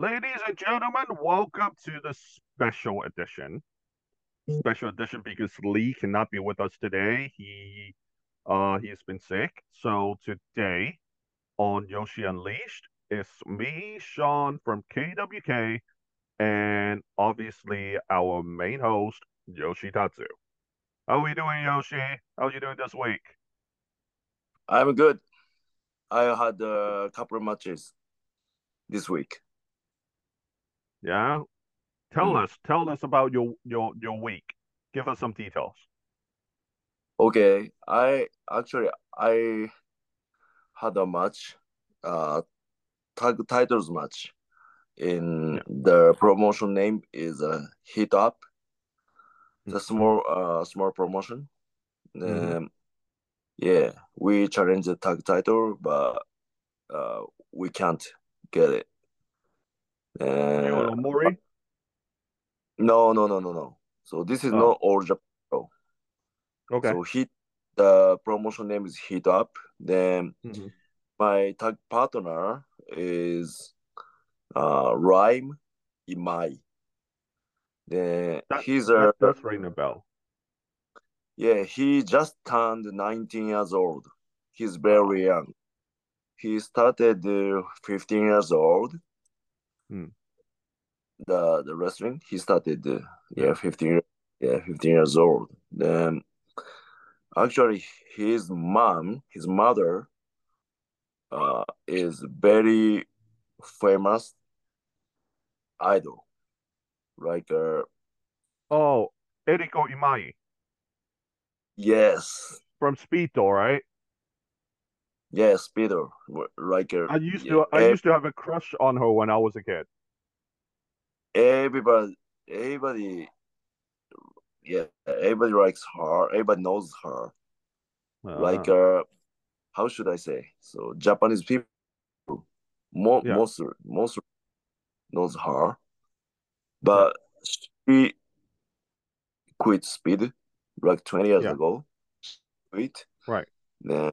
Ladies and gentlemen, welcome to the special edition. Special edition because Lee cannot be with us today. He has been sick. So today on Yoshi Unleashed, it's me, Sean from KWK, and obviously our main host, Yoshi Tatsu. How are we doing, Yoshi? How are you doing this week? I'm good. I had a couple of matches this week. Yeah, tell us about your week. Give us some details. Okay, I had a match, tag titles match. The promotion name is Hit Up. It's a small promotion. Yeah, we challenged the tag title, but we can't get it. Mori? No. So this is not all Japan. Okay. So the promotion name is Hit Up. Then my tag partner is Rima Imai. Then that's ringing a bell. Yeah, he just turned 19 years old. He's very young. He started 15 years old. The wrestling he started 15 years old. Then actually his mother is very famous idol, like Eriko Imai. Yes, from Speed, all right. Yes, Speed, like I used to have a crush on her when I was a kid. Everybody likes her. Everybody knows her. Like, how should I say? So Japanese people, most knows her, but she quit Speed like 20 years ago. Quit, right? Then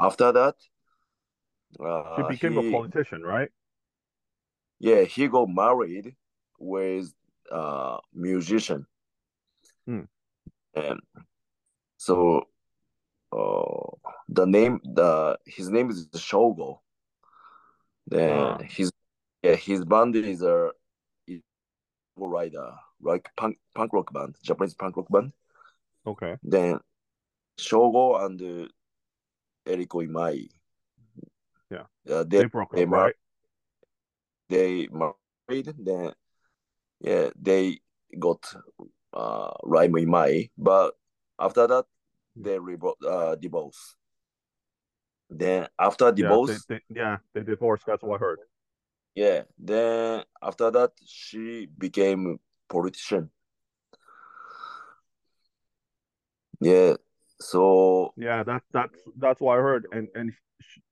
after that, she became a politician, right? Yeah, he got married with a musician. And so his name is Shogo. Then his band is a rider, like punk rock band, Japanese punk rock band. Okay. Then Shogo and Eriko Imai. Yeah. They broke up, right? They married. Then, they got Rima Imai. But after that, they divorced. Then after divorce, they divorced. That's what I heard. Yeah. Then after that, she became politician. Yeah. So that's what I heard, and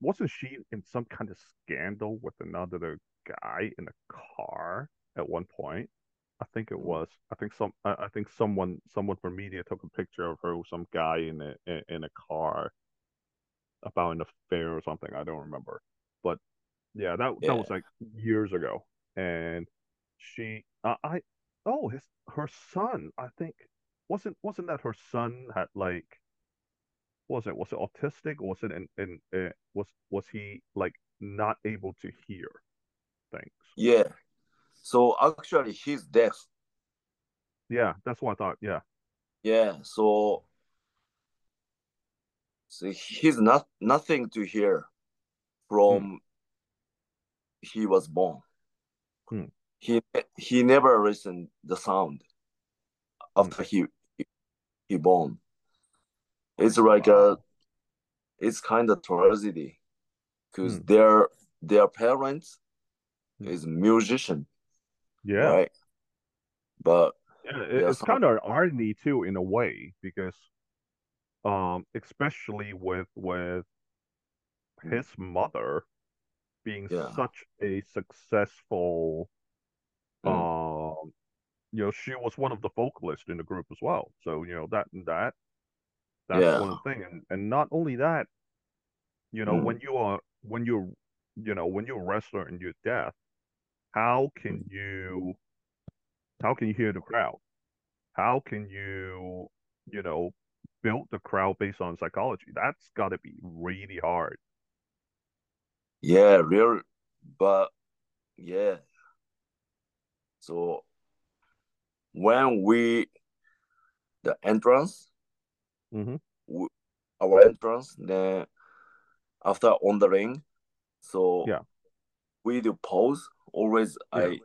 wasn't she in some kind of scandal with another guy in a car at one point? I think it was. I think someone from media took a picture of her with some guy in a car about an affair or something. I don't remember, but that was like years ago, and she her son, I think. Wasn't that her son had like? Was it autistic? Or was it and was he like not able to hear things? Yeah. So actually, he's deaf. Yeah, that's what I thought. Yeah. Yeah. So he's nothing to hear from. He was born. He never listened the sound after he born. It's like it's kind of tragedy, because their parents is musician, right? But it's kind of irony too, in a way, because especially with his mother being such a successful, she was one of the vocalists in the group as well. So that's one thing, and not only that, when you're you know, when you're a wrestler and you're deaf, how can you hear the crowd? How can you, you know, build the crowd based on psychology? That's got to be really hard. Yeah, real, but yeah. So when the entrance, our entrance, then after on the ring, so yeah, we do pose. Always I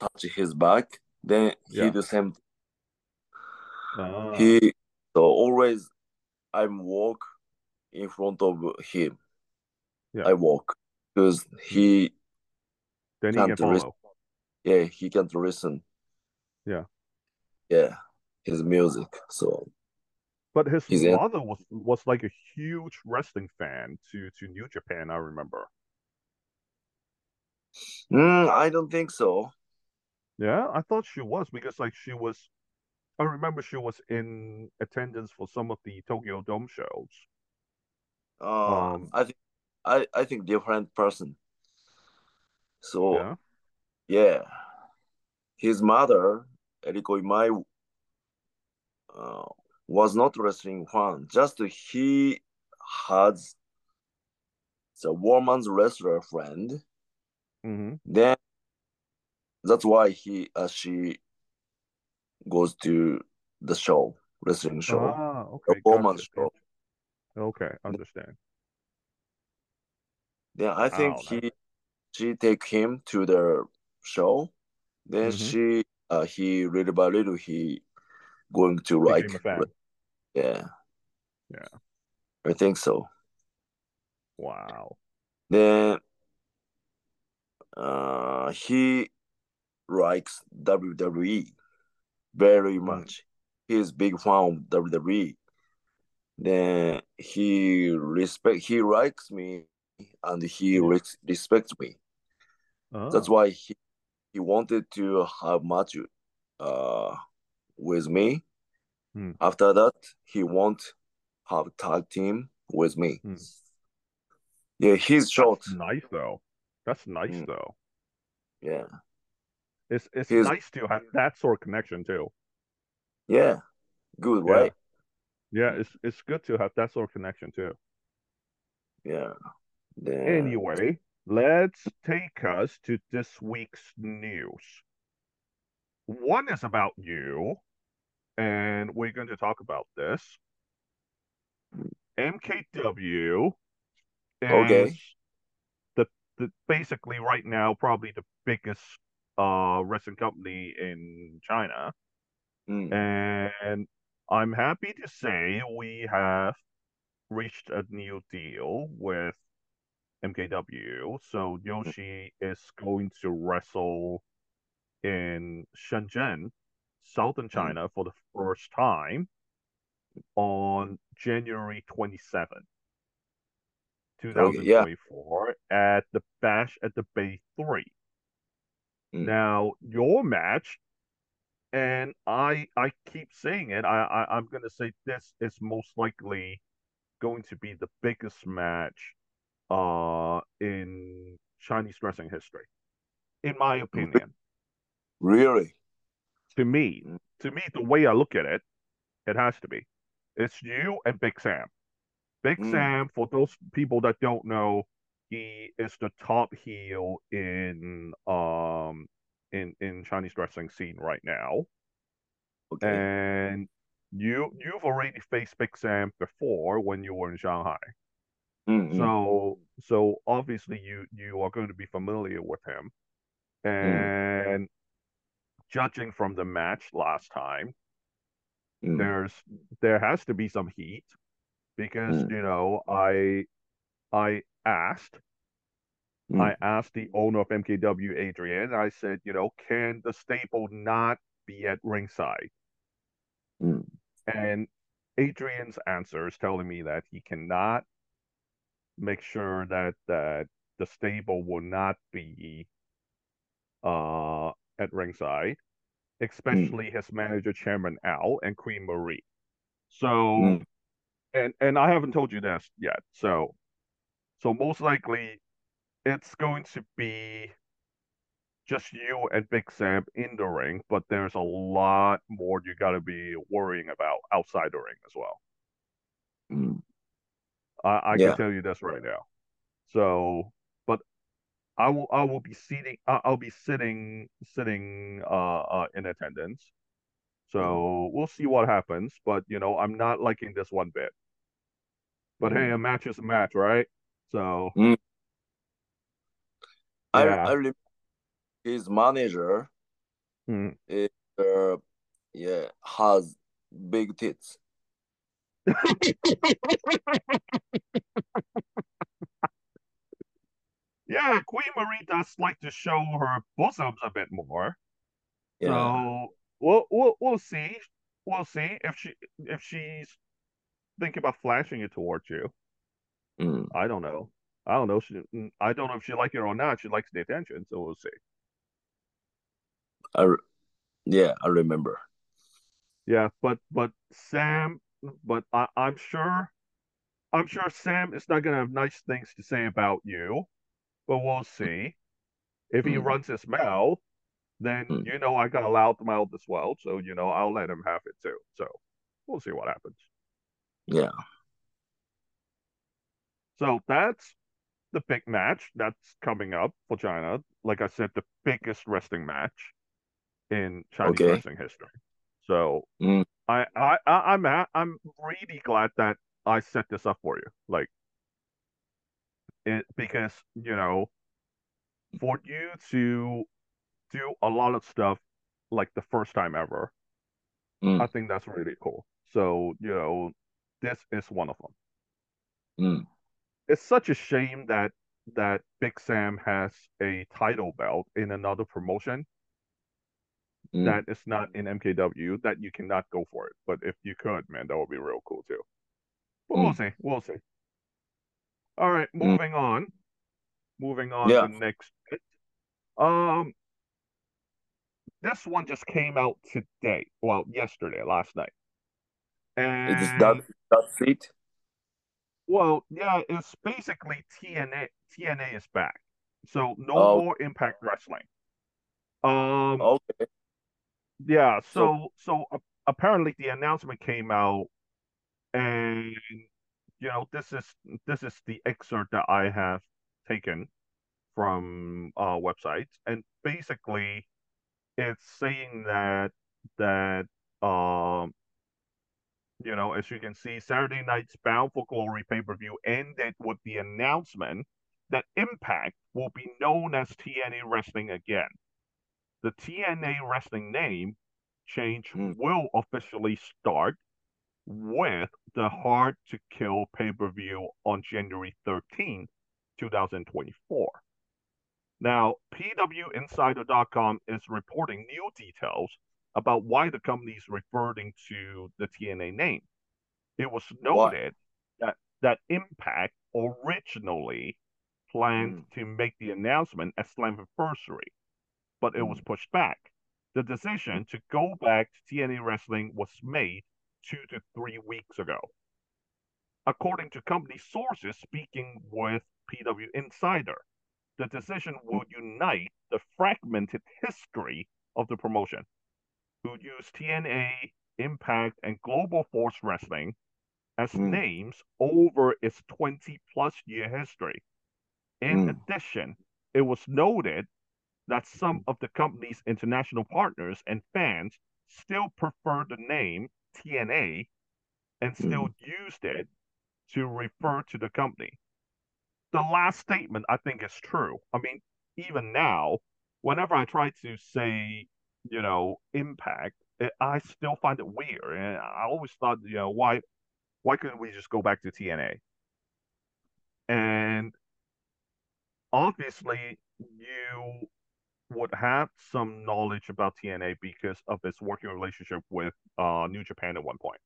touch his back, then he do same. So always I'm walk in front of him. Yeah. I walk because he can't listen. Yeah, he can't listen. Yeah, yeah, his music. So, but his father was like a huge wrestling fan to New Japan. I remember. I don't think so. Yeah, I thought she was because like she was. I remember she was in attendance for some of the Tokyo Dome shows. I think different person. So, yeah. His mother, Eriko Imai, was not wrestling fan. Just he had the woman's wrestler friend. Then that's why she goes to the show, wrestling show, the woman's show. Okay, understand. Yeah, I think she take him to the show. Then he little by little he going to like I think so. Wow. Then he likes WWE very much. He is big fan of WWE. Then he likes me. And he respects me. That's why he wanted to have match with me. After that, he won't have tag team with me. Yeah, he's short. That's nice though. That's nice though. Yeah, it's nice to have that sort of connection too. Yeah, good right. Yeah, it's good to have that sort of connection too. Yeah. Anyway, let's take us to this week's news. One is about you, and we're going to talk about this. MKW is the basically right now probably the biggest wrestling company in China. And I'm happy to say we have reached a new deal with MKW, so Yoshi is going to wrestle in Shenzhen, southern China, for the first time on January 27th, 2024, at the Bash at the Bay 3. Now, your match, and I keep saying it, I'm going to say this is most likely going to be the biggest match in Chinese wrestling history, in my opinion. Really? To me, the way I look at it, it has to be. It's you and Big Sam. Big Sam, for those people that don't know, he is the top heel in Chinese wrestling scene right now. And you've already faced Big Sam before when you were in Shanghai. So obviously you are going to be familiar with him, and judging from the match last time, there has to be some heat because you know I asked the owner of MKW, Adrian. I said, you know, can the stable not be at ringside? And Adrian's answer is telling me that he cannot make sure that the stable will not be at ringside, especially his manager, Chairman Al, and Queen Marie. So, and I haven't told you this yet. So most likely it's going to be just you and Big Sam in the ring, but there's a lot more you got to be worrying about outside the ring as well. I can tell you this right now. So, but I will be seating. I'll be sitting in attendance. So we'll see what happens. But you know, I'm not liking this one bit. But hey, a match is a match, right? So I remember his manager is has big tits. Yeah, Queen Marie does like to show her bosoms a bit more. Yeah. So we'll see. We'll see if she's thinking about flashing it towards you. I don't know. I don't know if she likes it or not. She likes the attention, so we'll see. I remember. Yeah, but Sam. But I'm sure Sam is not going to have nice things to say about you. But we'll see. If he runs his mouth, then you know I got a loud mouth as well. So you know I'll let him have it too. So we'll see what happens. Yeah. So that's the big match that's coming up for China. Like I said, the biggest wrestling match in Chinese wrestling history. So I'm really glad that I set this up for you, like it, because you know, for you to do a lot of stuff like the first time ever, I think that's really cool. So you know, this is one of them. It's such a shame that Big Sam has a title belt in another promotion. That is not in MKW, that you cannot go for it. But if you could, man, that would be real cool too. But we'll see. All right, moving on to the next bit. This one just came out today. Well, yesterday, last night. And it's that seat. Well, yeah, it's basically TNA. TNA is back, so no more Impact Wrestling. Okay. Yeah, so apparently the announcement came out, and you know this is the excerpt that I have taken from websites, and basically it's saying that you know, as you can see, Saturday night's Bound for Glory pay-per-view ended with the announcement that Impact will be known as TNA Wrestling again. The TNA Wrestling name change will officially start with the Hard to Kill pay-per-view on January 13, 2024. Now, PWInsider.com is reporting new details about why the company is reverting to the TNA name. It was noted that Impact originally planned to make the announcement at Slammiversary, but it was pushed back. The decision to go back to TNA Wrestling was made 2 to 3 weeks ago. According to company sources speaking with PW Insider, the decision will unite the fragmented history of the promotion, who use TNA, Impact, and Global Force Wrestling as names over its 20-plus year history. In addition, it was noted that some of the company's international partners and fans still prefer the name TNA and still used it to refer to the company. The last statement, I think, is true. I mean, even now, whenever I try to say, you know, Impact, I still find it weird. And I always thought, you know, why couldn't we just go back to TNA? And obviously, you would have some knowledge about TNA because of its working relationship with New Japan at one point.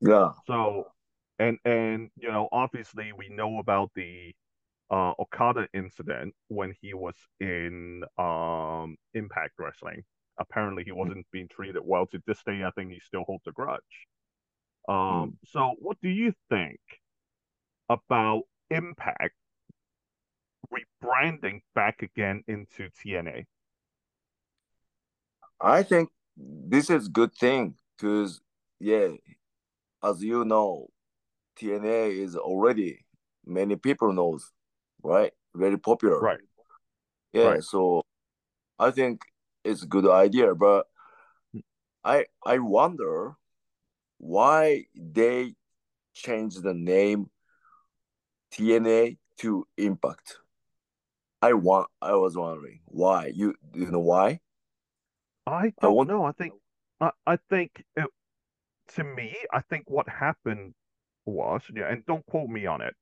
Yeah. So, and you know, obviously we know about the Okada incident when he was in Impact Wrestling. Apparently he wasn't being treated well. To this day, I think he still holds a grudge. So what do you think about Impact branding back again into TNA? I think this is a good thing because, yeah, as you know, TNA is already, many people knows, right? Very popular. Right. Yeah, right. So I think it's a good idea, but I wonder why they changed the name TNA to Impact. I was wondering why. You know why? I don't know. I think to me, I think what happened was, yeah, and don't quote me on it.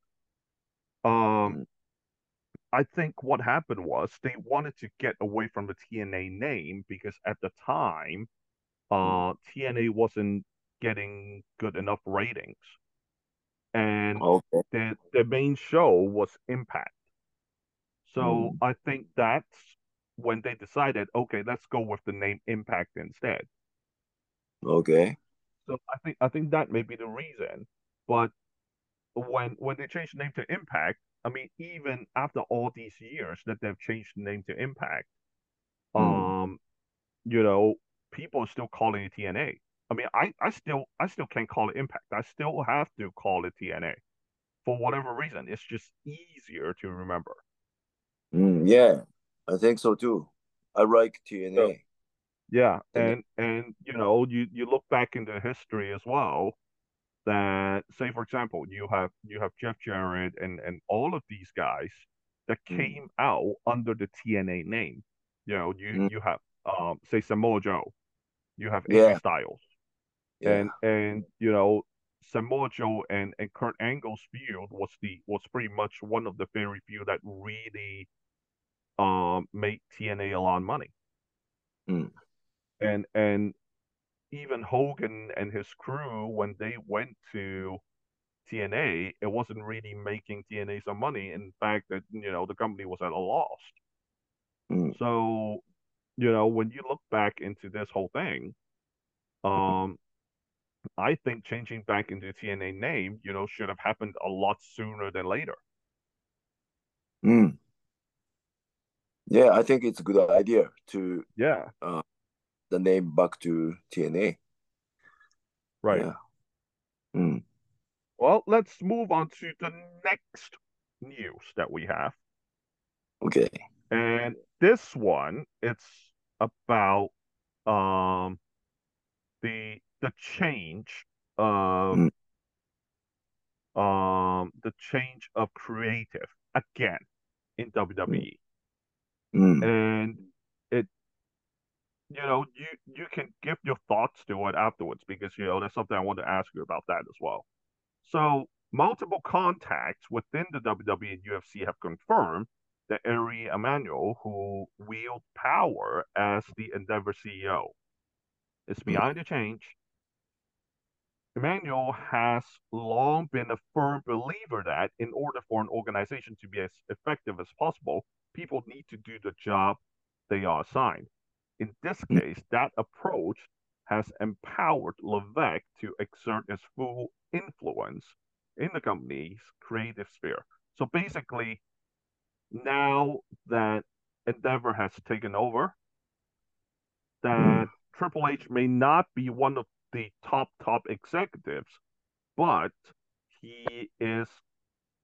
I think what happened was they wanted to get away from the TNA name because at the time, TNA wasn't getting good enough ratings. And the main show was Impact. So I think that's when they decided, okay, let's go with the name Impact instead. Okay. So I think that may be the reason. But when they changed the name to Impact, I mean, even after all these years that they've changed the name to Impact, you know, people are still calling it TNA. I mean, I still can't call it Impact. I still have to call it TNA for whatever reason. It's just easier to remember. Yeah, I think so too. I like TNA. So, yeah, and you know, you look back into history as well. That, say for example, you have Jeff Jarrett and all of these guys that came out under the TNA name. You know, you have say Samoa Joe, you have AJ Styles, and you know, Samoa Joe and Kurt Angle's feud was pretty much one of the very few that really made TNA a lot of money. And even Hogan and his crew, when they went to TNA, it wasn't really making TNA some money. In fact, that, you know, the company was at a loss. So, you know, when you look back into this whole thing, I think changing back into TNA name, you know, should have happened a lot sooner than later. Yeah, I think it's a good idea to the name back to TNA. Right. Yeah. Well, let's move on to the next news that we have. Okay. And this one, it's about the change of the change of creative again in WWE. And it, you know, you can give your thoughts to it afterwards because, you know, that's something I want to ask you about that as well. So multiple contacts within the WWE and UFC have confirmed that Eri Emanuel, who wield power as the Endeavor CEO, is behind the change. Emanuel has long been a firm believer that in order for an organization to be as effective as possible, people need to do the job they are assigned. In this case, that approach has empowered Levesque to exert his full influence in the company's creative sphere. So basically, now that Endeavor has taken over, that Triple H may not be one of the top executives, but he is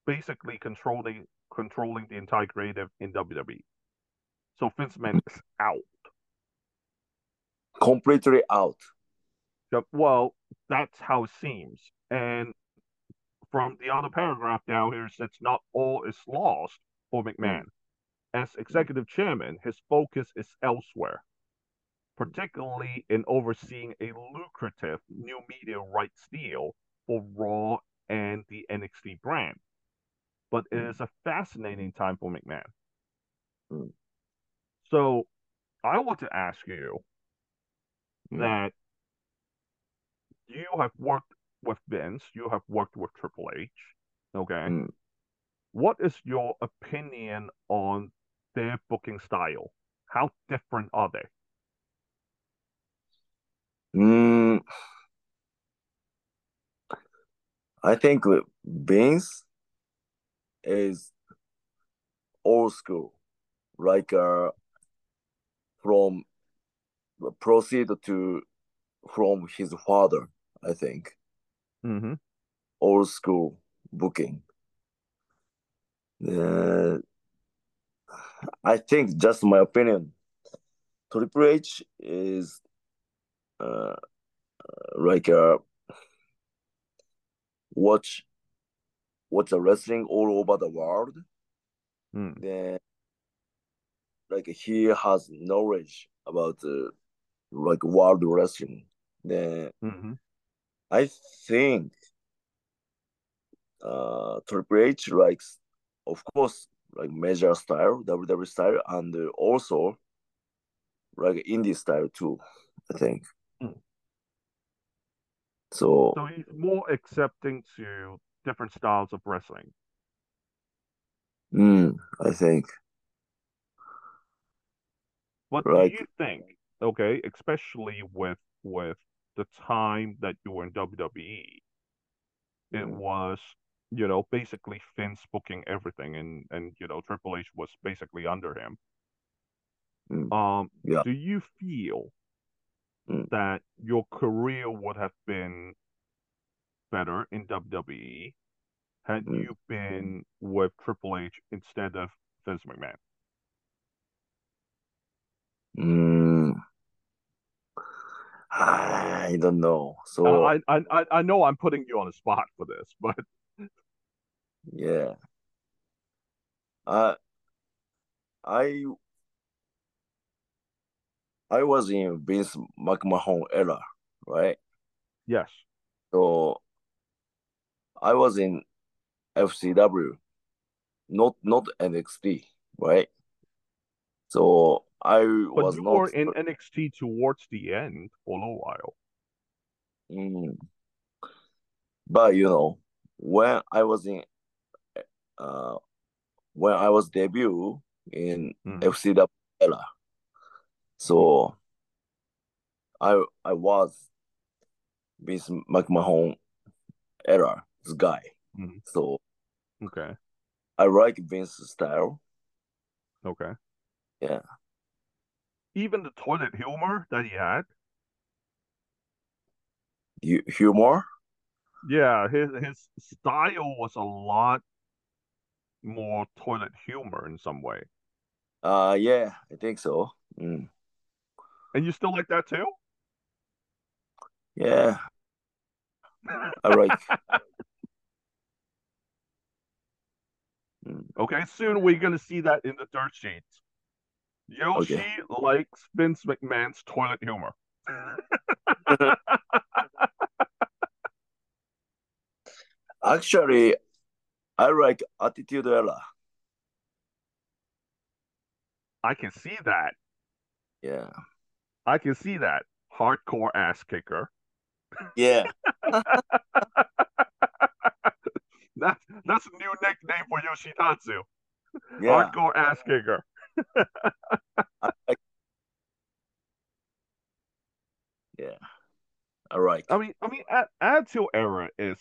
basically controlling the entire creative in WWE. So Vince McMahon is out. Completely out. Well, that's how it seems. And from the other paragraph down here, it says not all is lost for McMahon. As executive chairman, his focus is elsewhere, particularly in overseeing a lucrative new media rights deal for Raw and the NXT brand. But it is a fascinating time for McMahon. So I want to ask you that you have worked with Vince, you have worked with Triple H, okay? What is your opinion on their booking style? How different are they? I think Vince is old school, like from proceed to from his father, I think. Mm-hmm. Old school booking. I think, just my opinion, Triple H is like a watch the wrestling all over the world. Mm. Then, like, he has knowledge about like world wrestling. Then mm-hmm. I think Triple H likes, of course, like major style, WWE style, and also like indie style too, I think. Mm. So he's more accepting to different styles of wrestling. I think. What do you think? Okay, especially with the time that you were in WWE, it was, you know, basically Vince booking everything, and you know, Triple H was basically under him. Do you feel that your career would have been better in WWE had you been with Triple H instead of Vince McMahon? I don't know. So I know I'm putting you on the spot for this, but yeah. I was in Vince McMahon era, right? Yes. So I was in FCW, not NXT, right? So you were in NXT towards the end for a while. But you know, when I was debut in FCW era, so I was Vince McMahon era guy. So okay, I like Vince's style. Okay, yeah. Even the toilet humor that he had? Humor? Yeah, his style was a lot more toilet humor in some way. Yeah, I think so. And you still like that too? Yeah. All right. Okay, soon we're going to see that in the dirt sheets. Yoshi likes Vince McMahon's toilet humor. Actually, I like Attitude Era. I can see that. Yeah. I can see that. Hardcore ass kicker. Yeah. That's a new nickname for Yoshitatsu. Yeah. Hardcore ass kicker. Yeah. All right. I mean, Attitude Era is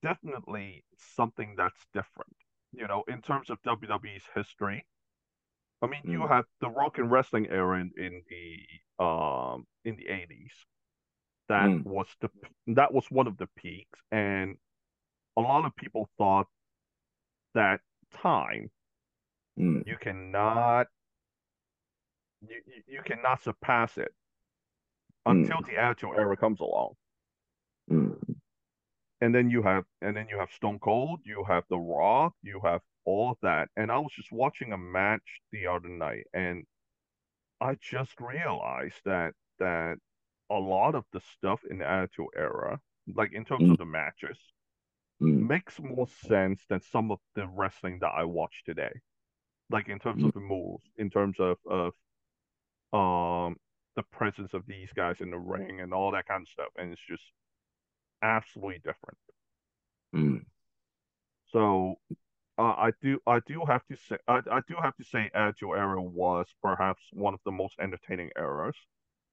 definitely something that's different, you know, in terms of WWE's history. I mean, you have the Rock and Wrestling Era in the 80s. That was one of the peaks, and a lot of people thought that time. You cannot surpass it until the actual era comes along, and then you have Stone Cold, you have The Rock, you have all of that. And I was just watching a match the other night, and I just realized that a lot of the stuff in the Attitude Era, like in terms of the matches, makes more sense than some of the wrestling that I watch today. Like in terms of the moves, in terms of the presence of these guys in the ring and all that kind of stuff, and it's just absolutely different. So I do have to say Attitude Era was perhaps one of the most entertaining eras,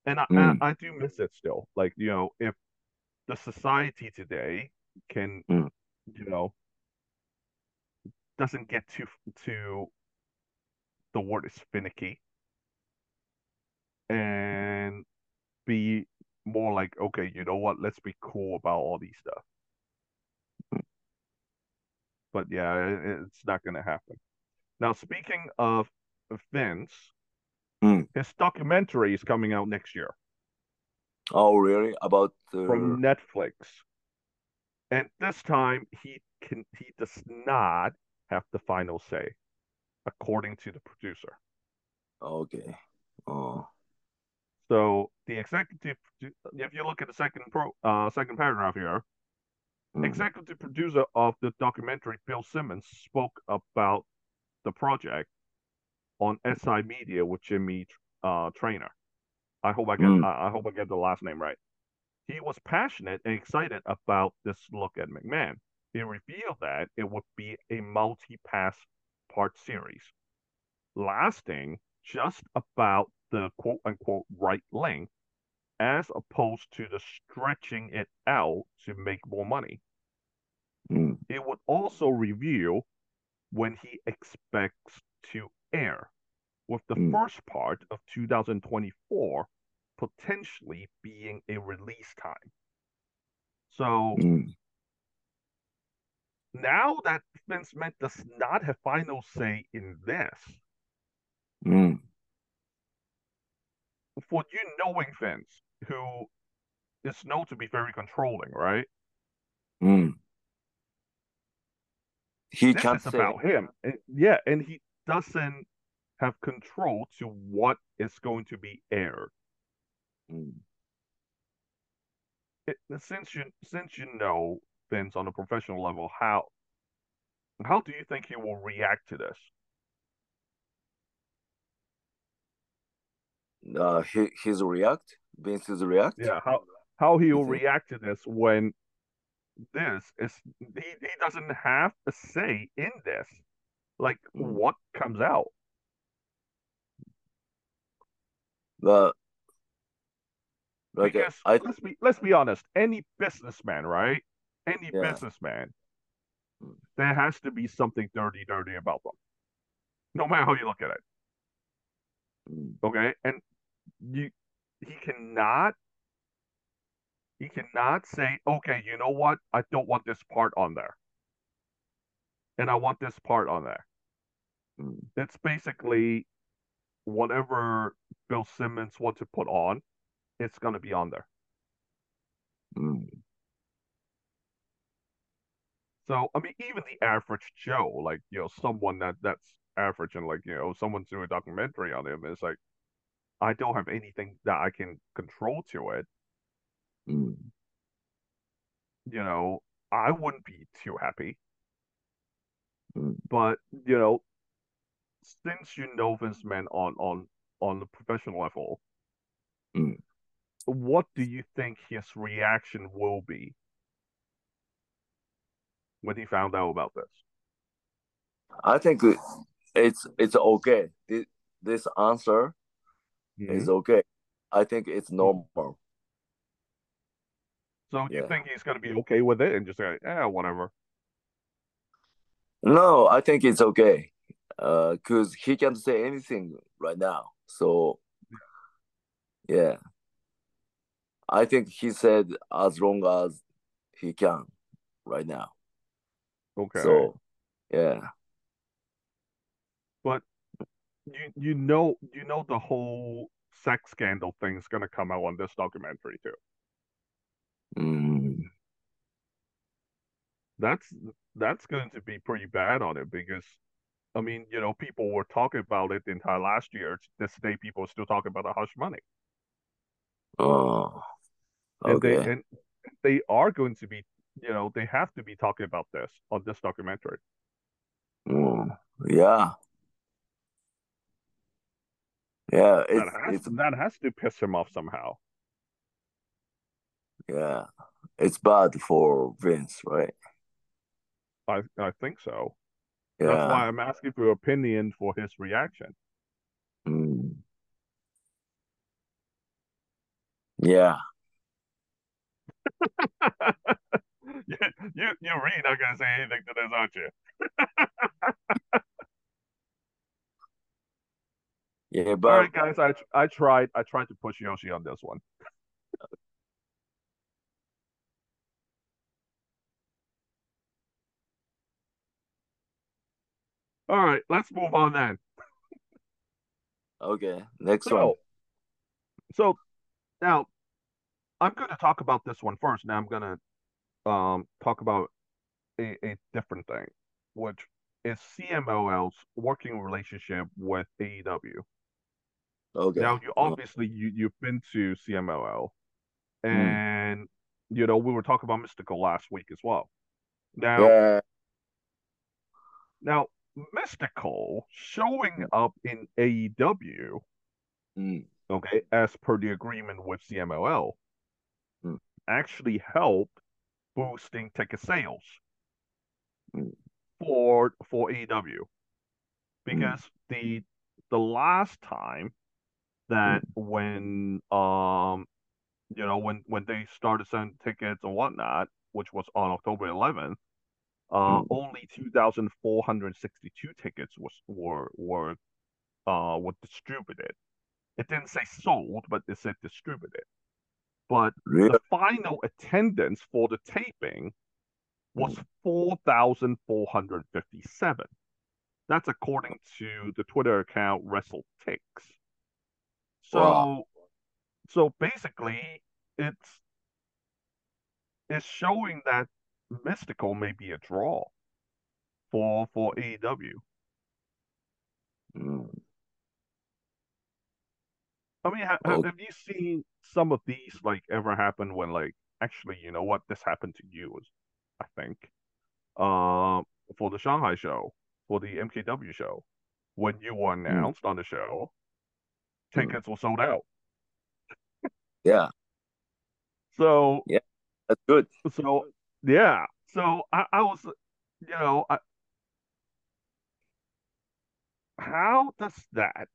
and I do miss it still. Like, you know, if the society today can you know doesn't get too the word is finicky, and be more like, okay, you know what, let's be cool about all these stuff. But yeah, it's not going to happen. Now, speaking of Vince, his documentary is coming out next year. Oh, really? About from Netflix. And this time, he does not have the final say, according to the producer. Okay. Oh. So the executive, if you look at the second paragraph here, executive producer of the documentary, Bill Simmons, spoke about the project on SI Media with Jimmy Trainer. I hope I get the last name right. He was passionate and excited about this look at McMahon. He revealed that it would be a multi-part series, lasting just about the quote-unquote right length, as opposed to the stretching it out to make more money. It would also reveal when he expects to air, with the first part of 2024 potentially being a release time. So now that Vince McMahon does not have final say in this, for you knowing Vince, who is known to be very controlling, right? He can't say about him. Yeah, and he doesn't have control to what is going to be aired. Since you know Vince on a professional level, how do you think he will react to this? Vince's react? Yeah, how he will react to this when he doesn't have a say in this. Like, what comes out? Let's be honest. Any businessman, right? Businessman, there has to be something dirty about them, no matter how you look at it. Okay, and he cannot say, okay, you know what? I don't want this part on there, and I want this part on there. It's basically whatever Bill Simmons wants to put on, it's going to be on there. So, I mean, even the average Joe, like, you know, someone that's average and, like, you know, someone's doing a documentary on him, it's like, I don't have anything that I can control to it. You know, I wouldn't be too happy. But, you know, since you know Vince McMahon on the professional level, what do you think his reaction will be when he found out about this? I think it's okay. This answer is okay. I think it's normal. So you think he's going to be okay with it and just say, whatever? No, I think it's okay. Because he can't say anything right now. So, yeah. I think he said as long as he can right now. Okay. So, yeah. But you know the whole sex scandal thing is going to come out on this documentary too. That's going to be pretty bad on it, because, I mean, you know, people were talking about it the entire last year. To this day, people are still talking about the hush money. Oh, okay. And they are going to be, you know, they have to be talking about this on this documentary. Yeah. Yeah. That has to piss him off somehow. Yeah. It's bad for Vince, right? I think so. Yeah. That's why I'm asking for your opinion for his reaction. Yeah. you really not gonna say anything to this, aren't you? Yeah, but all right, guys, I tried to push Yoshi on this one. All right, let's move on then. Okay, next one. So now I'm going to talk about this one first. Now I'm going to talk about a different thing, which is CMLL's working relationship with AEW. Okay. Now, you obviously you've been to CMLL, and you know, we were talking about Mistico last week as well. Now Mistico showing up in AEW, okay, as per the agreement with CMLL, actually helped boosting ticket sales for AEW, because the last time that when they started selling tickets and whatnot, which was on October 11th, only 2,462 tickets were distributed. It didn't say sold, but it said distributed. But the final attendance for the taping was 4,457. That's according to the Twitter account WrestleTix. So basically, it's showing that Mistico may be a draw for AEW. I mean, have you seen some of these like ever happen when, like, actually, you know what, this happened to you? I think for the Shanghai show, for the MKW show, when you were announced on the show, tickets were sold out. Yeah. So yeah, that's good. So yeah, so I was, you know, how does that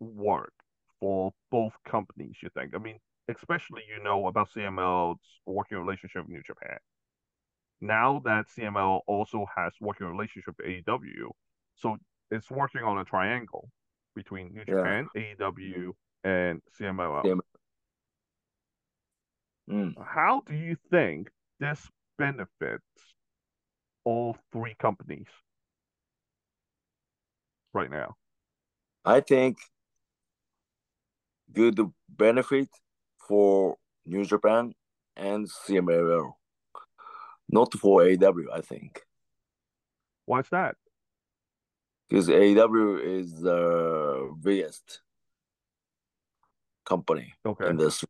work for both companies, you think? I mean, especially, you know, about CML's working relationship with New Japan. Now that CML also has working relationship with AEW, so it's working on a triangle between New Japan, AEW, and CMLL. How do you think this benefits all three companies right now? I think good benefit for New Japan and CMLL, not for AEW, I think. Why is that? Because AEW is the biggest company in this,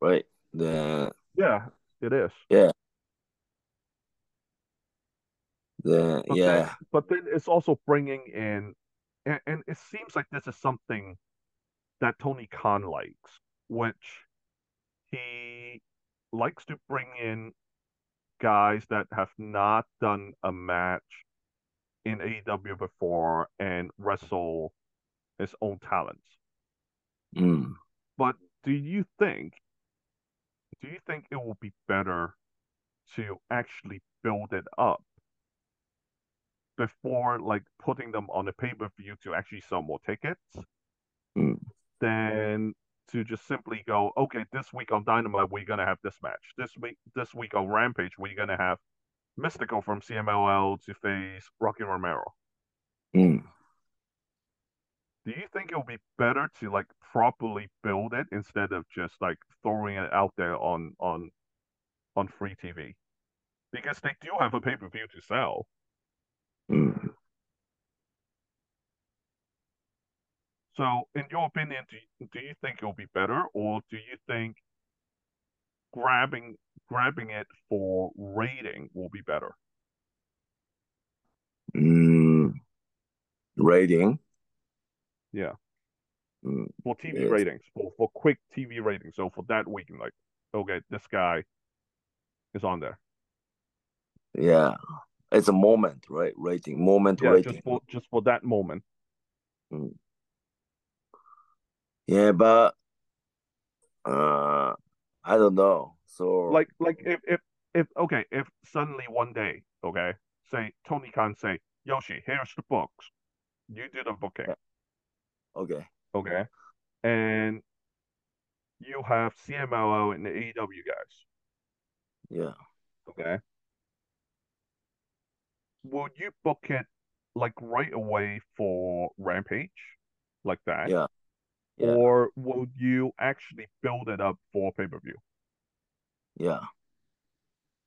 right? Yeah, it is. Yeah. But then it's also bringing in, and it seems like this is something that Tony Khan likes, which he likes to bring in guys that have not done a match in AEW before and wrestle his own talents. But do you think it will be better to actually build it up before, like, putting them on a pay-per-view to actually sell more tickets than to just simply go, okay, this week on Dynamite, we're going to have this match. This week on Rampage, we're going to have Mistico from CMLL to face Rocky Romero. Do you think it would be better to, like, properly build it instead of just, like, throwing it out there on free TV? Because they do have a pay-per-view to sell. So, in your opinion, do you think it'll be better, or do you think grabbing it for rating will be better? Rating? Yeah. For TV ratings, for quick TV ratings. So for that week, like, okay, this guy is on there. Yeah. It's a moment, right? Rating. Rating. Just for that moment. Yeah, but I don't know. So like if suddenly one day, okay, say Tony Khan say, Yoshi, here's the books. You do the booking. Okay. And you have CMLL and the AEW guys. Yeah. Okay. Will you book it like right away for Rampage? Like that? Yeah. Or will you actually build it up for pay-per-view? Yeah.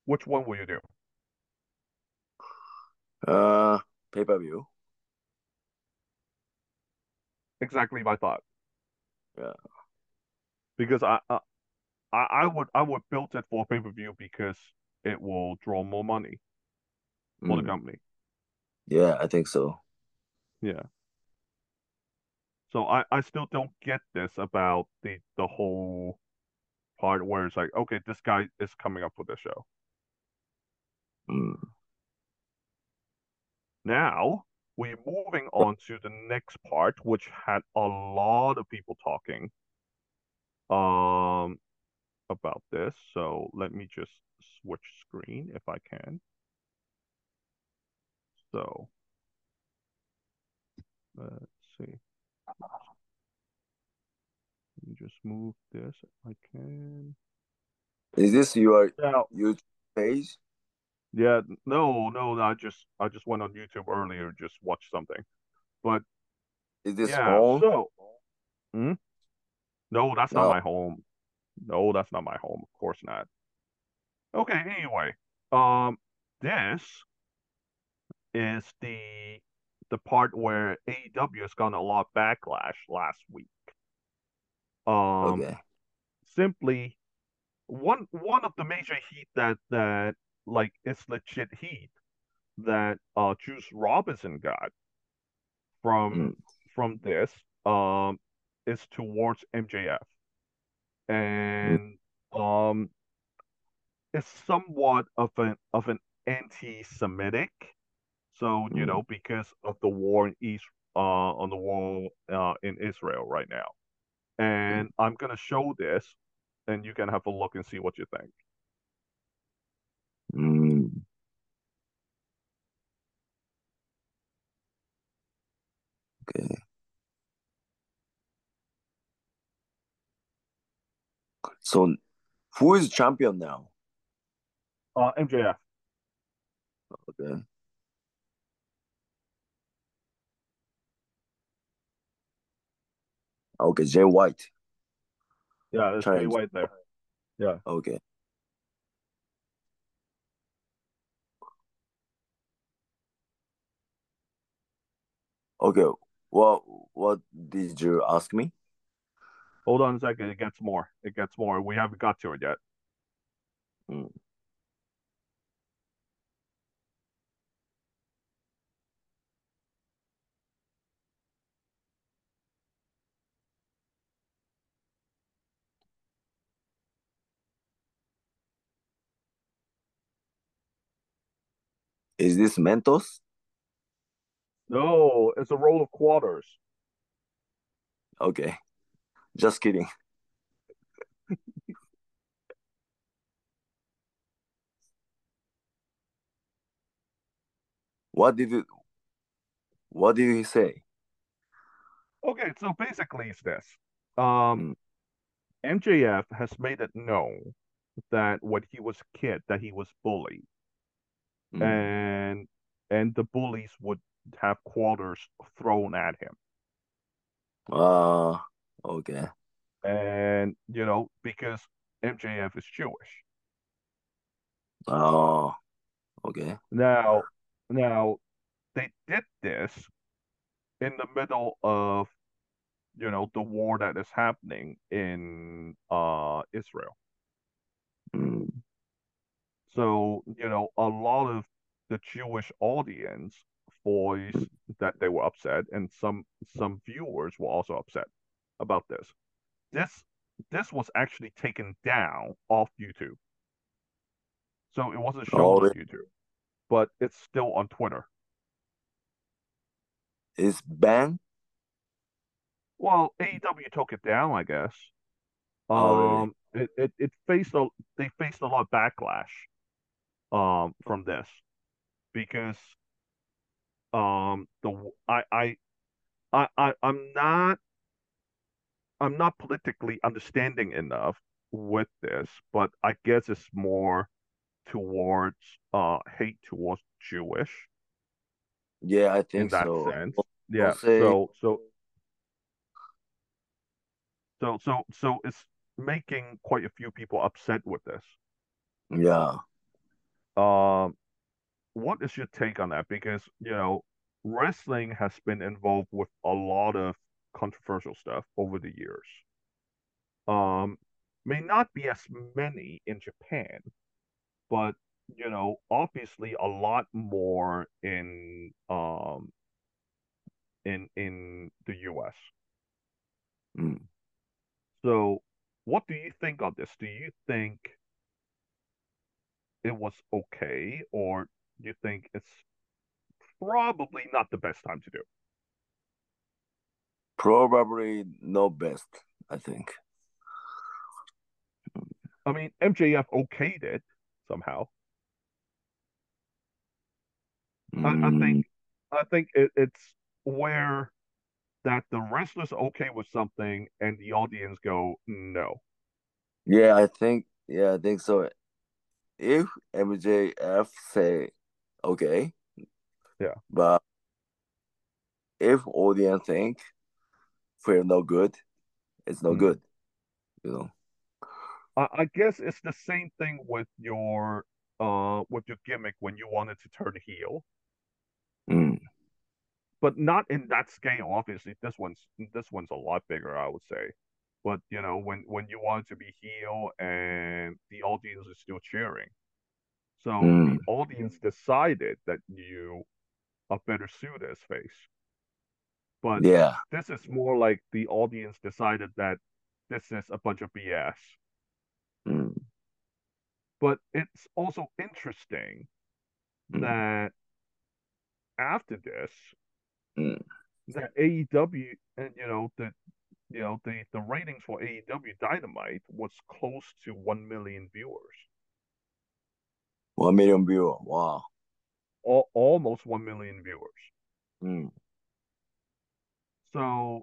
Which one will you do? Pay-per-view. Exactly my thought. Yeah. Because I would build it for pay-per-view because it will draw more money for the company. Yeah, I think so. Yeah. So I still don't get this about the whole part where it's like, okay, this guy is coming up with the show. Now, we're moving on to the next part, which had a lot of people talking about this. So let me just switch screen if I can. So let's see. Let me just move this if I can. Is this your YouTube page? Yeah, no. I just went on YouTube earlier, just watched something. But is this home? So, no, that's not my home. No, that's not my home. Of course not. Okay. Anyway, this is the part where AEW has gotten a lot of backlash last week. Simply one of the major heat that like it's legit heat that Juice Robinson got from this is towards MJF, and it's somewhat of an anti-Semitic. So you know, because of the war in Israel right now, and I'm gonna show this, and you can have a look and see what you think. Okay. So, who is champion now? MJF. Okay. Okay, Jay White. Yeah, there's Jay White there. Yeah. Okay. Okay, what did you ask me? Hold on a second, it gets more. We haven't got to it yet. Is this Mentos? No, it's a roll of quarters. Okay. Just kidding. What did he say? Okay, so basically it's this. MJF has made it known that when he was a kid that he was bullied. And the bullies would have quarters thrown at him. Okay. And you know, because MJF is Jewish. Oh, okay. Now they did this in the middle of, you know, the war that is happening in Israel. So, you know, a lot of the Jewish audience voiced that they were upset, and some viewers were also upset about this. This was actually taken down off YouTube. So it wasn't shown on YouTube, but it's still on Twitter. Is banned? Well, AEW took it down, I guess. they faced a lot of backlash from this, because I'm not politically understanding enough with this, but I guess it's more towards hate towards Jewish. Yeah, I think in that so. Sense. Yeah. So it's making quite a few people upset with this. Yeah. What is your take on that? Because, you know, wrestling has been involved with a lot of controversial stuff over the years. May not be as many in Japan, but, you know, obviously a lot more in the US. Mm. So what do you think of this? Do you think it was okay, or do you think it's probably not the best time to do? Probably no best, I think. I mean, MJF okayed it somehow. Mm. I think it's where that the wrestlers are okay with something and the audience go no. Yeah, I think so. If MJF say okay, yeah, but if audience think we're no good, it's no good, you know. I guess it's the same thing with your gimmick when you wanted to turn heel. Mm. But not in that scale, obviously. This one's a lot bigger, I would say. But, you know, when you want to be heel and the audience is still cheering. So the audience decided that you are better suited as face. But yeah, this is more like the audience decided that this is a bunch of BS. Mm. But it's also interesting that after this, that AEW and, you know, the ratings for AEW Dynamite was close to 1 million viewers. 1 million viewers, wow! Almost 1 million viewers. Mm. So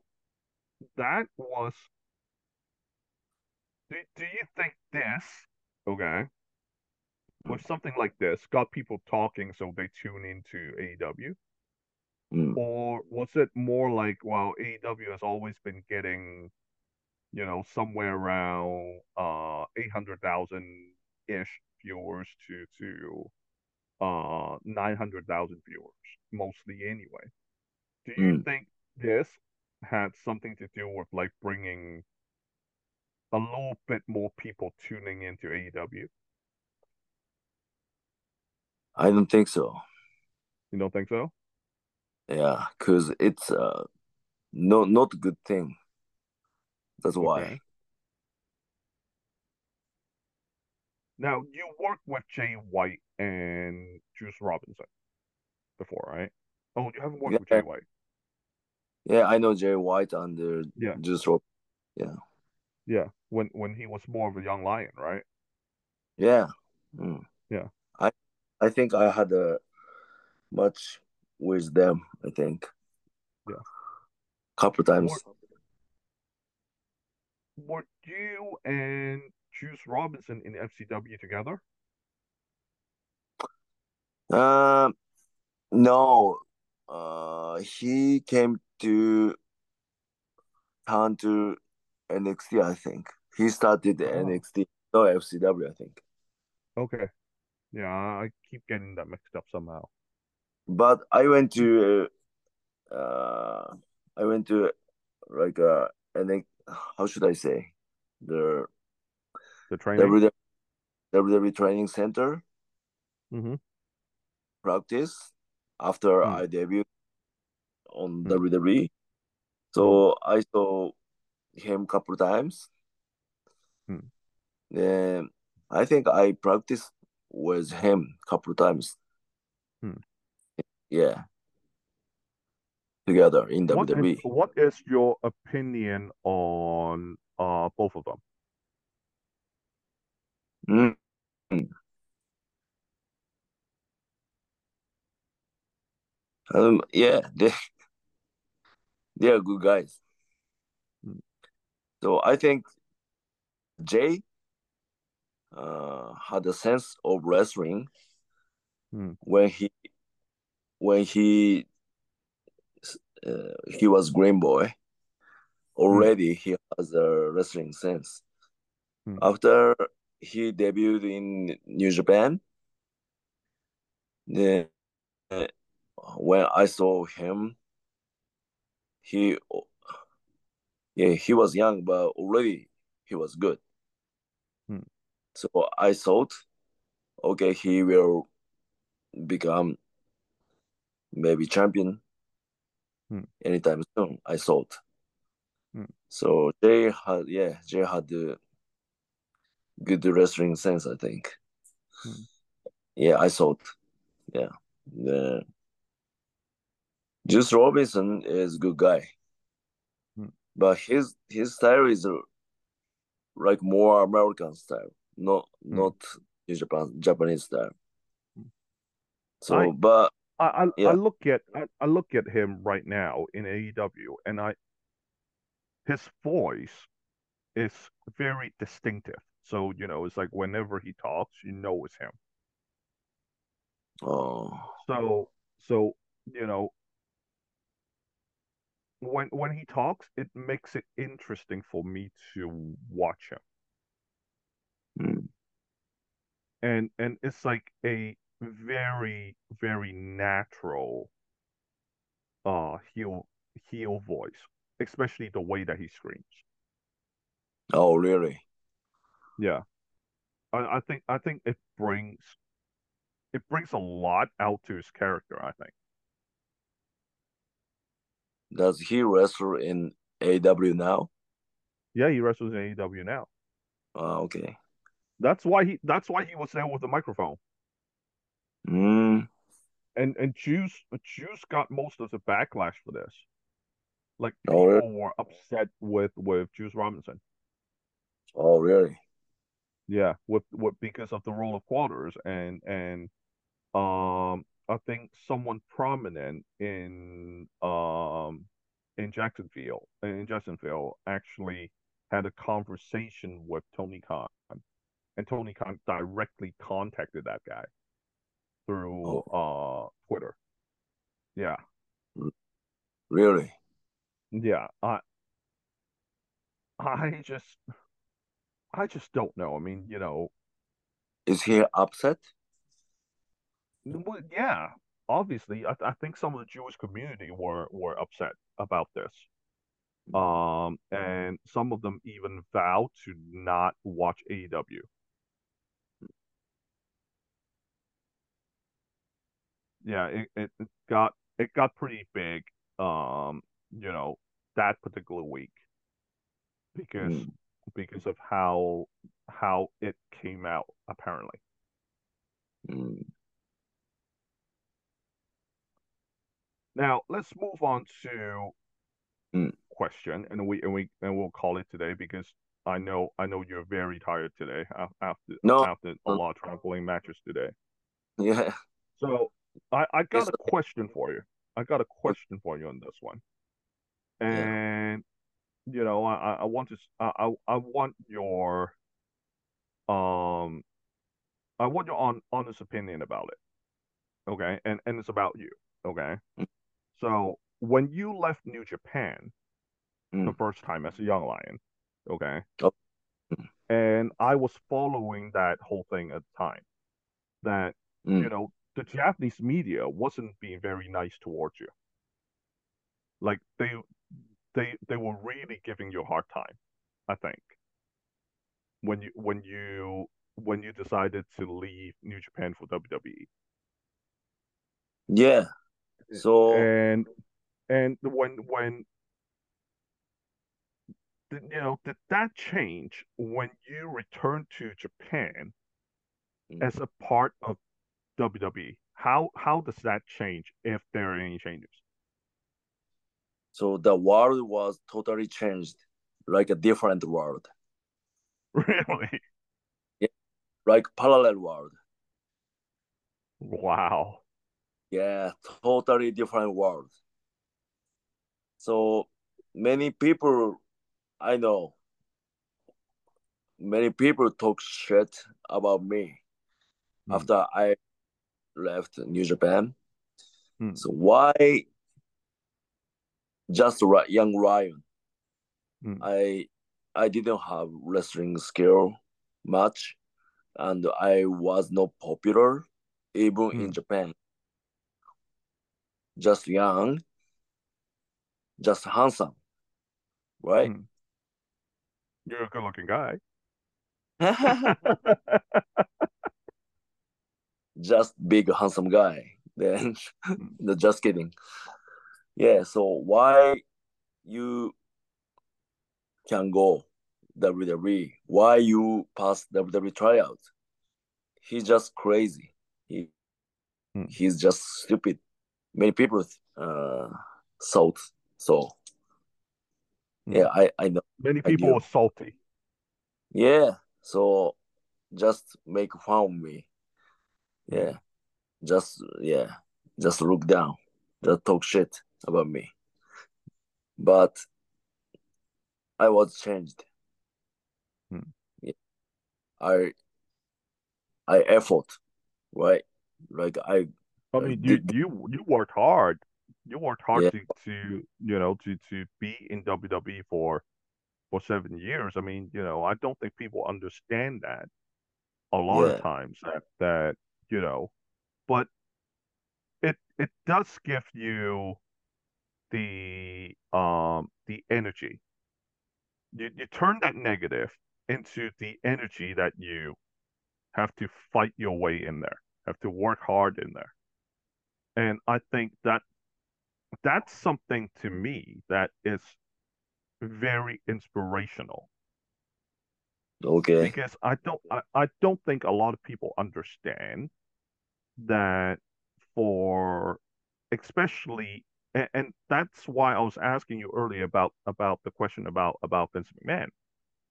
that was. Do you think this, okay, with something like this, got people talking so they tune into AEW? Mm. Or was it more like, well, AEW has always been getting, you know, somewhere around 800,000-ish viewers to 900,000 viewers, mostly anyway? Do you think this had something to do with, like, bringing a little bit more people tuning into AEW? I don't think so. You don't think so? Yeah, because it's not a good thing. That's okay. Why. Now, you worked with Jay White and Juice Robinson before, right? Oh, you haven't worked with Jay White. Yeah, I know Jay White and Juice Robinson. Yeah. Yeah, when he was more of a young lion, right? Yeah. Mm. Yeah. I think I had a much with them, I think. Yeah. Couple times. Were you and Juice Robinson in FCW together? No. He came to town to NXT, I think. He started NXT, no FCW, I think. Okay. Yeah, I keep getting that mixed up somehow. But I went to like NXT, how should I say, the training WWE training center practice after I debuted on WWE. So I saw him a couple of times. Then I think I practiced with him a couple of times. Yeah, together in WWE. What is your opinion on both of them? Mm. Yeah, they are good guys. So I think Jay had a sense of wrestling when he was Green Boy. Already he has a wrestling sense. After he debuted in New Japan, then when I saw him, he was young, but already he was good. So I thought, okay, he will become maybe champion anytime soon, I thought. So Jay had the good wrestling sense, I think. Yeah, I thought. Yeah. Juice Robinson is a good guy. But his style is like more American style, not Japanese style. So, I look at him right now in AEW, and his voice is very distinctive. So it's like whenever he talks, it's him. Oh, so When he talks, it makes it interesting for me to watch him, and it's like a very, very natural heel voice, especially the way that he screams. Oh, really? Yeah, I think it brings a lot out to his character, I think. Does he wrestle in AEW now? Yeah, he wrestles in AEW now. Oh, okay. That's why he was there with the microphone. And Juice got most of the backlash for this. Like people were upset with Juice Robinson. Oh, really? Yeah, with because of the rule of quarters and I think someone prominent in Jacksonville actually had a conversation with Tony Khan, and Tony Khan directly contacted that guy through Twitter. Yeah. Really? Yeah. I just don't know. I mean, is he upset? Well, yeah, obviously, I think some of the Jewish community were upset about this, and some of them even vowed to not watch AEW. Yeah, it got pretty big, that particular week because of how it came out, apparently. Now let's move on to question, and we'll call it today because I know you're very tired today after a lot of traveling matches today. Yeah. So I got a question for you on this one, and I want your honest opinion about it. Okay, and it's about you. Okay. So when you left New Japan the first time as a young lion, okay, and I was following that whole thing at the time, that, the Japanese media wasn't being very nice towards you. Like they were really giving you a hard time, I think, when you decided to leave New Japan for WWE. Yeah. So and when did that change when you returned to Japan as a part of WWE? How does that change, if there are any changes? So the world was totally changed, like a different world. Really? Yeah. like parallel world. Wow. Yeah, totally different world. So many people, I know, many people talk shit about me after I left New Japan. So why just young Ryan? I didn't have wrestling skill much, and I was not popular even in Japan. Just young, just handsome, right? You're a good-looking guy. Just big, handsome guy. Then, just kidding. Yeah, so why you can go WWE? Why you pass WWE tryout? He's just crazy. He's just stupid. Many people thought so. Yeah, I know. Many people were salty. Yeah, so just make fun of me. Yeah, just look down. Just talk shit about me. But I was changed. Yeah. I effort, right? Like I mean, you worked hard. You worked hard to be in WWE for 7 years. I mean, I don't think people understand that a lot of times that but it does give you the energy. You turn that negative into the energy that you have to fight your way in there, have to work hard in there. And I think that's something to me that is very inspirational. Okay. Because I don't think a lot of people understand that, for especially, and that's why I was asking you earlier about the question about Vince McMahon,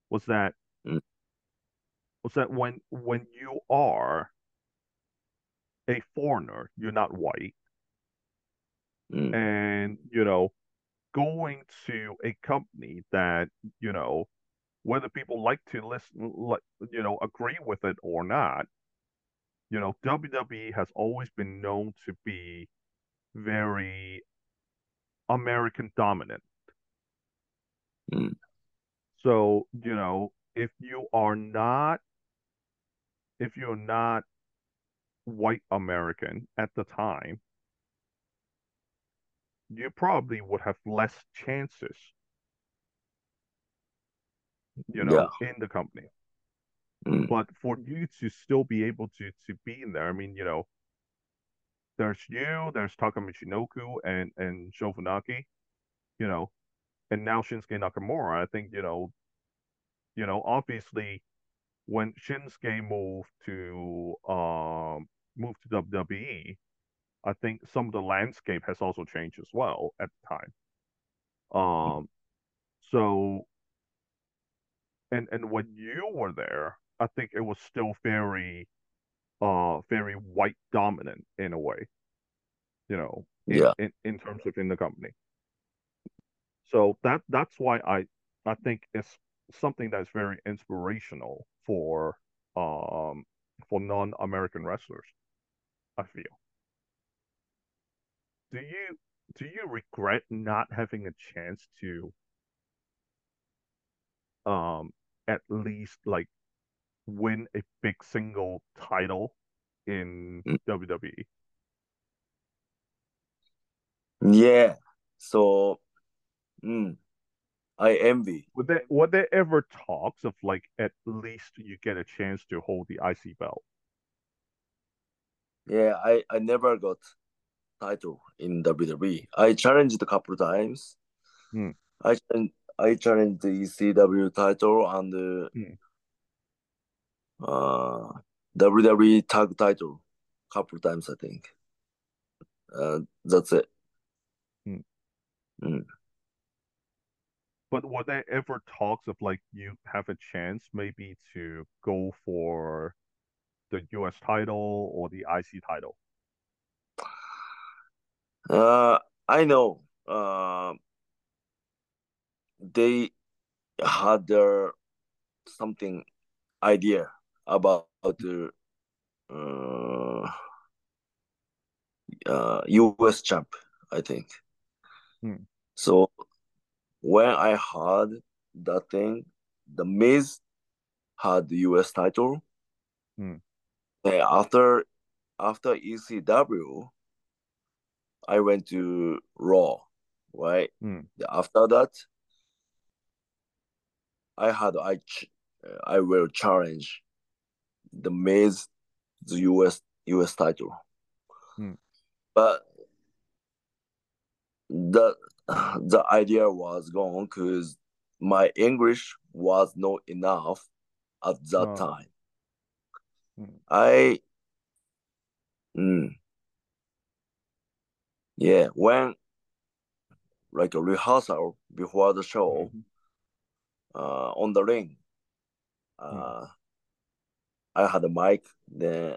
was that when you are a foreigner, you're not white, and going to a company that whether people like to listen, agree with it or not, WWE has always been known to be very American dominant. So if you're not white American at the time, you probably would have less chances, in the company. But for you to still be able to be in there, I mean, there's there's Taka Michinoku and Sho Funaki, and now Shinsuke Nakamura. I think, obviously when Shinsuke moved to WWE, I think some of the landscape has also changed as well at the time. So, and when you were there, I think it was still very, very white dominant in a way, in terms of in the company. So that's why I think it's something that's very inspirational for non-American wrestlers, I feel. Do you regret not having a chance to at least like win a big single title in WWE? Yeah. So I envy. Were there ever talks of like at least you get a chance to hold the IC belt? Yeah, I never got title in WWE. I challenged a couple of times. I challenged the ECW title and the WWE tag title a couple of times, I think. That's it. But were there ever talks of like you have a chance maybe to go for the US title or the IC title? I know they had their something idea about the US champ, I think. So when I heard that thing, the Miz had the US title. After ECW, I went to Raw, right? After that, I will challenge the Miz, the US title. But the idea was gone because my English was not enough at that time. Yeah, when like a rehearsal before the show, on the ring, I had a mic. Then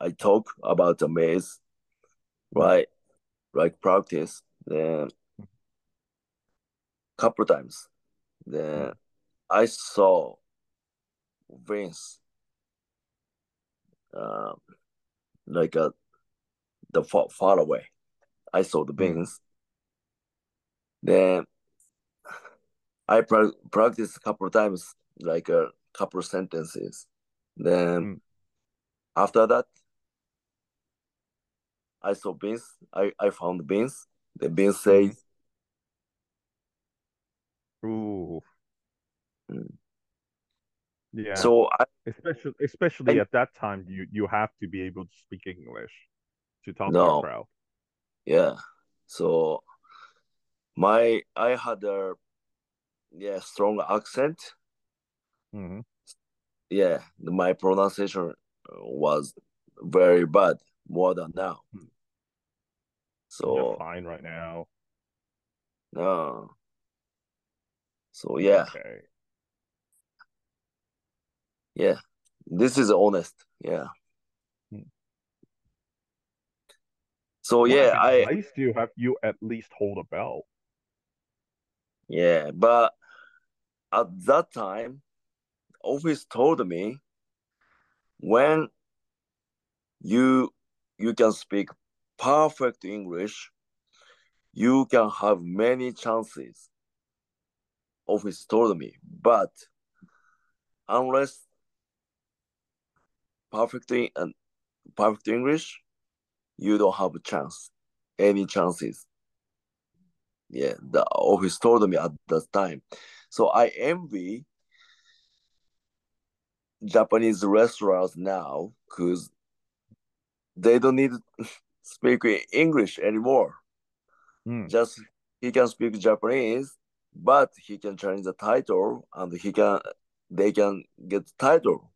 I talk about the Miz, right? Like practice. Then couple of times, then I saw Vince, like the far away. I saw the Vince. Then I practiced a couple of times, like a couple of sentences. Then after that, I saw Vince. I found Vince. The Vince says, "Ooh, yeah." So I, especially at that time, you have to be able to speak English to talk to the crowd. Yeah. So I had a strong accent. Yeah, my pronunciation was very bad, more than now. So you're fine right now. No. So yeah. Okay. Yeah. This is honest. Yeah. So well, yeah, at least you at least hold a belt. Yeah, but at that time, office told me when you can speak perfect English, you can have many chances. Office told me, but unless perfect English, you don't have a chance, any chances. Yeah, the office told me at that time. So I envy Japanese wrestlers now because they don't need to speak English anymore. Just he can speak Japanese, but he can change the title and they can get the title.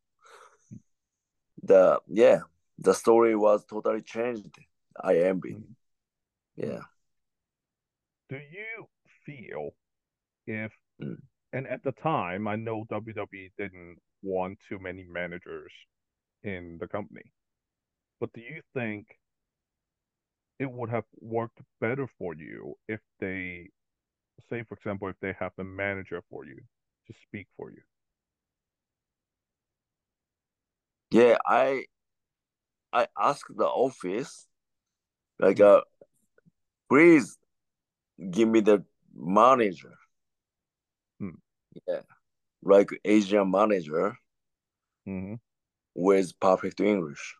The story was totally changed. I envy. Yeah. Do you feel if and at the time I know WWE didn't want too many managers in the company, but do you think it would have worked better for you if they, say for example, if they have a manager for you to speak for you? Yeah, I asked the office, like, please give me the manager. Yeah, like Asian manager with perfect English.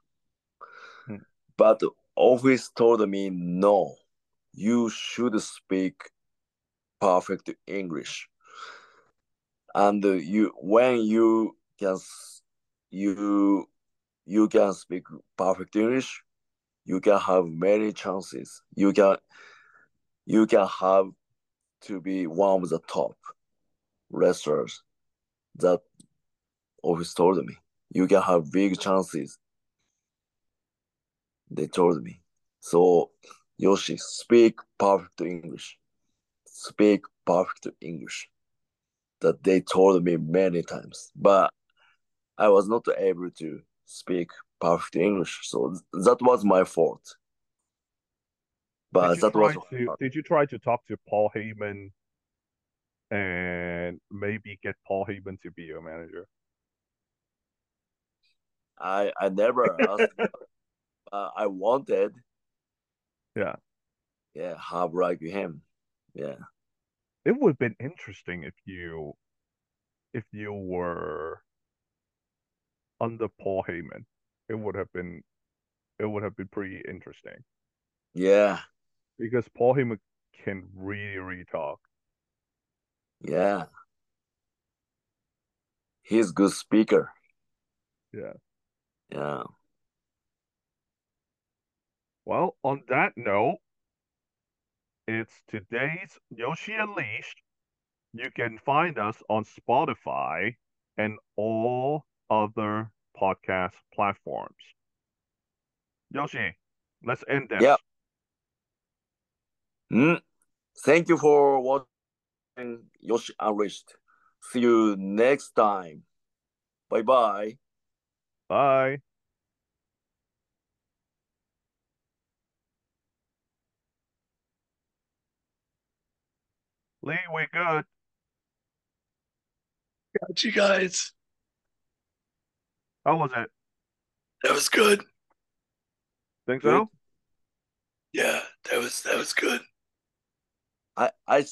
But the office told me, no, you should speak perfect English. And you can speak perfect English, you can have many chances. You can have to be one of the top wrestlers. That always told me. You can have big chances. They told me. So Yoshi, speak perfect English. Speak perfect English. That they told me many times. But I was not able to speak perfect English, so that was my fault. But that was. Did you try to talk to Paul Heyman and maybe get Paul Heyman to be your manager? I never asked. I wanted. Yeah. Yeah, heartbreak with him. Yeah. It would have been interesting if you were under Paul Heyman. It would have been pretty interesting. Yeah. Because Paul Heyman can really talk. Yeah. He's a good speaker. Yeah. Yeah. Well, on that note, it's today's Yoshi Unleashed. You can find us on Spotify and all other podcast platforms. Yoshi, let's end this. Yeah. Thank you for watching Yoshi Unleashed. See you next time. Bye-bye. Bye. Lee, we're good. Got you guys. How was it? That was good. Think so? Yeah, that was good. I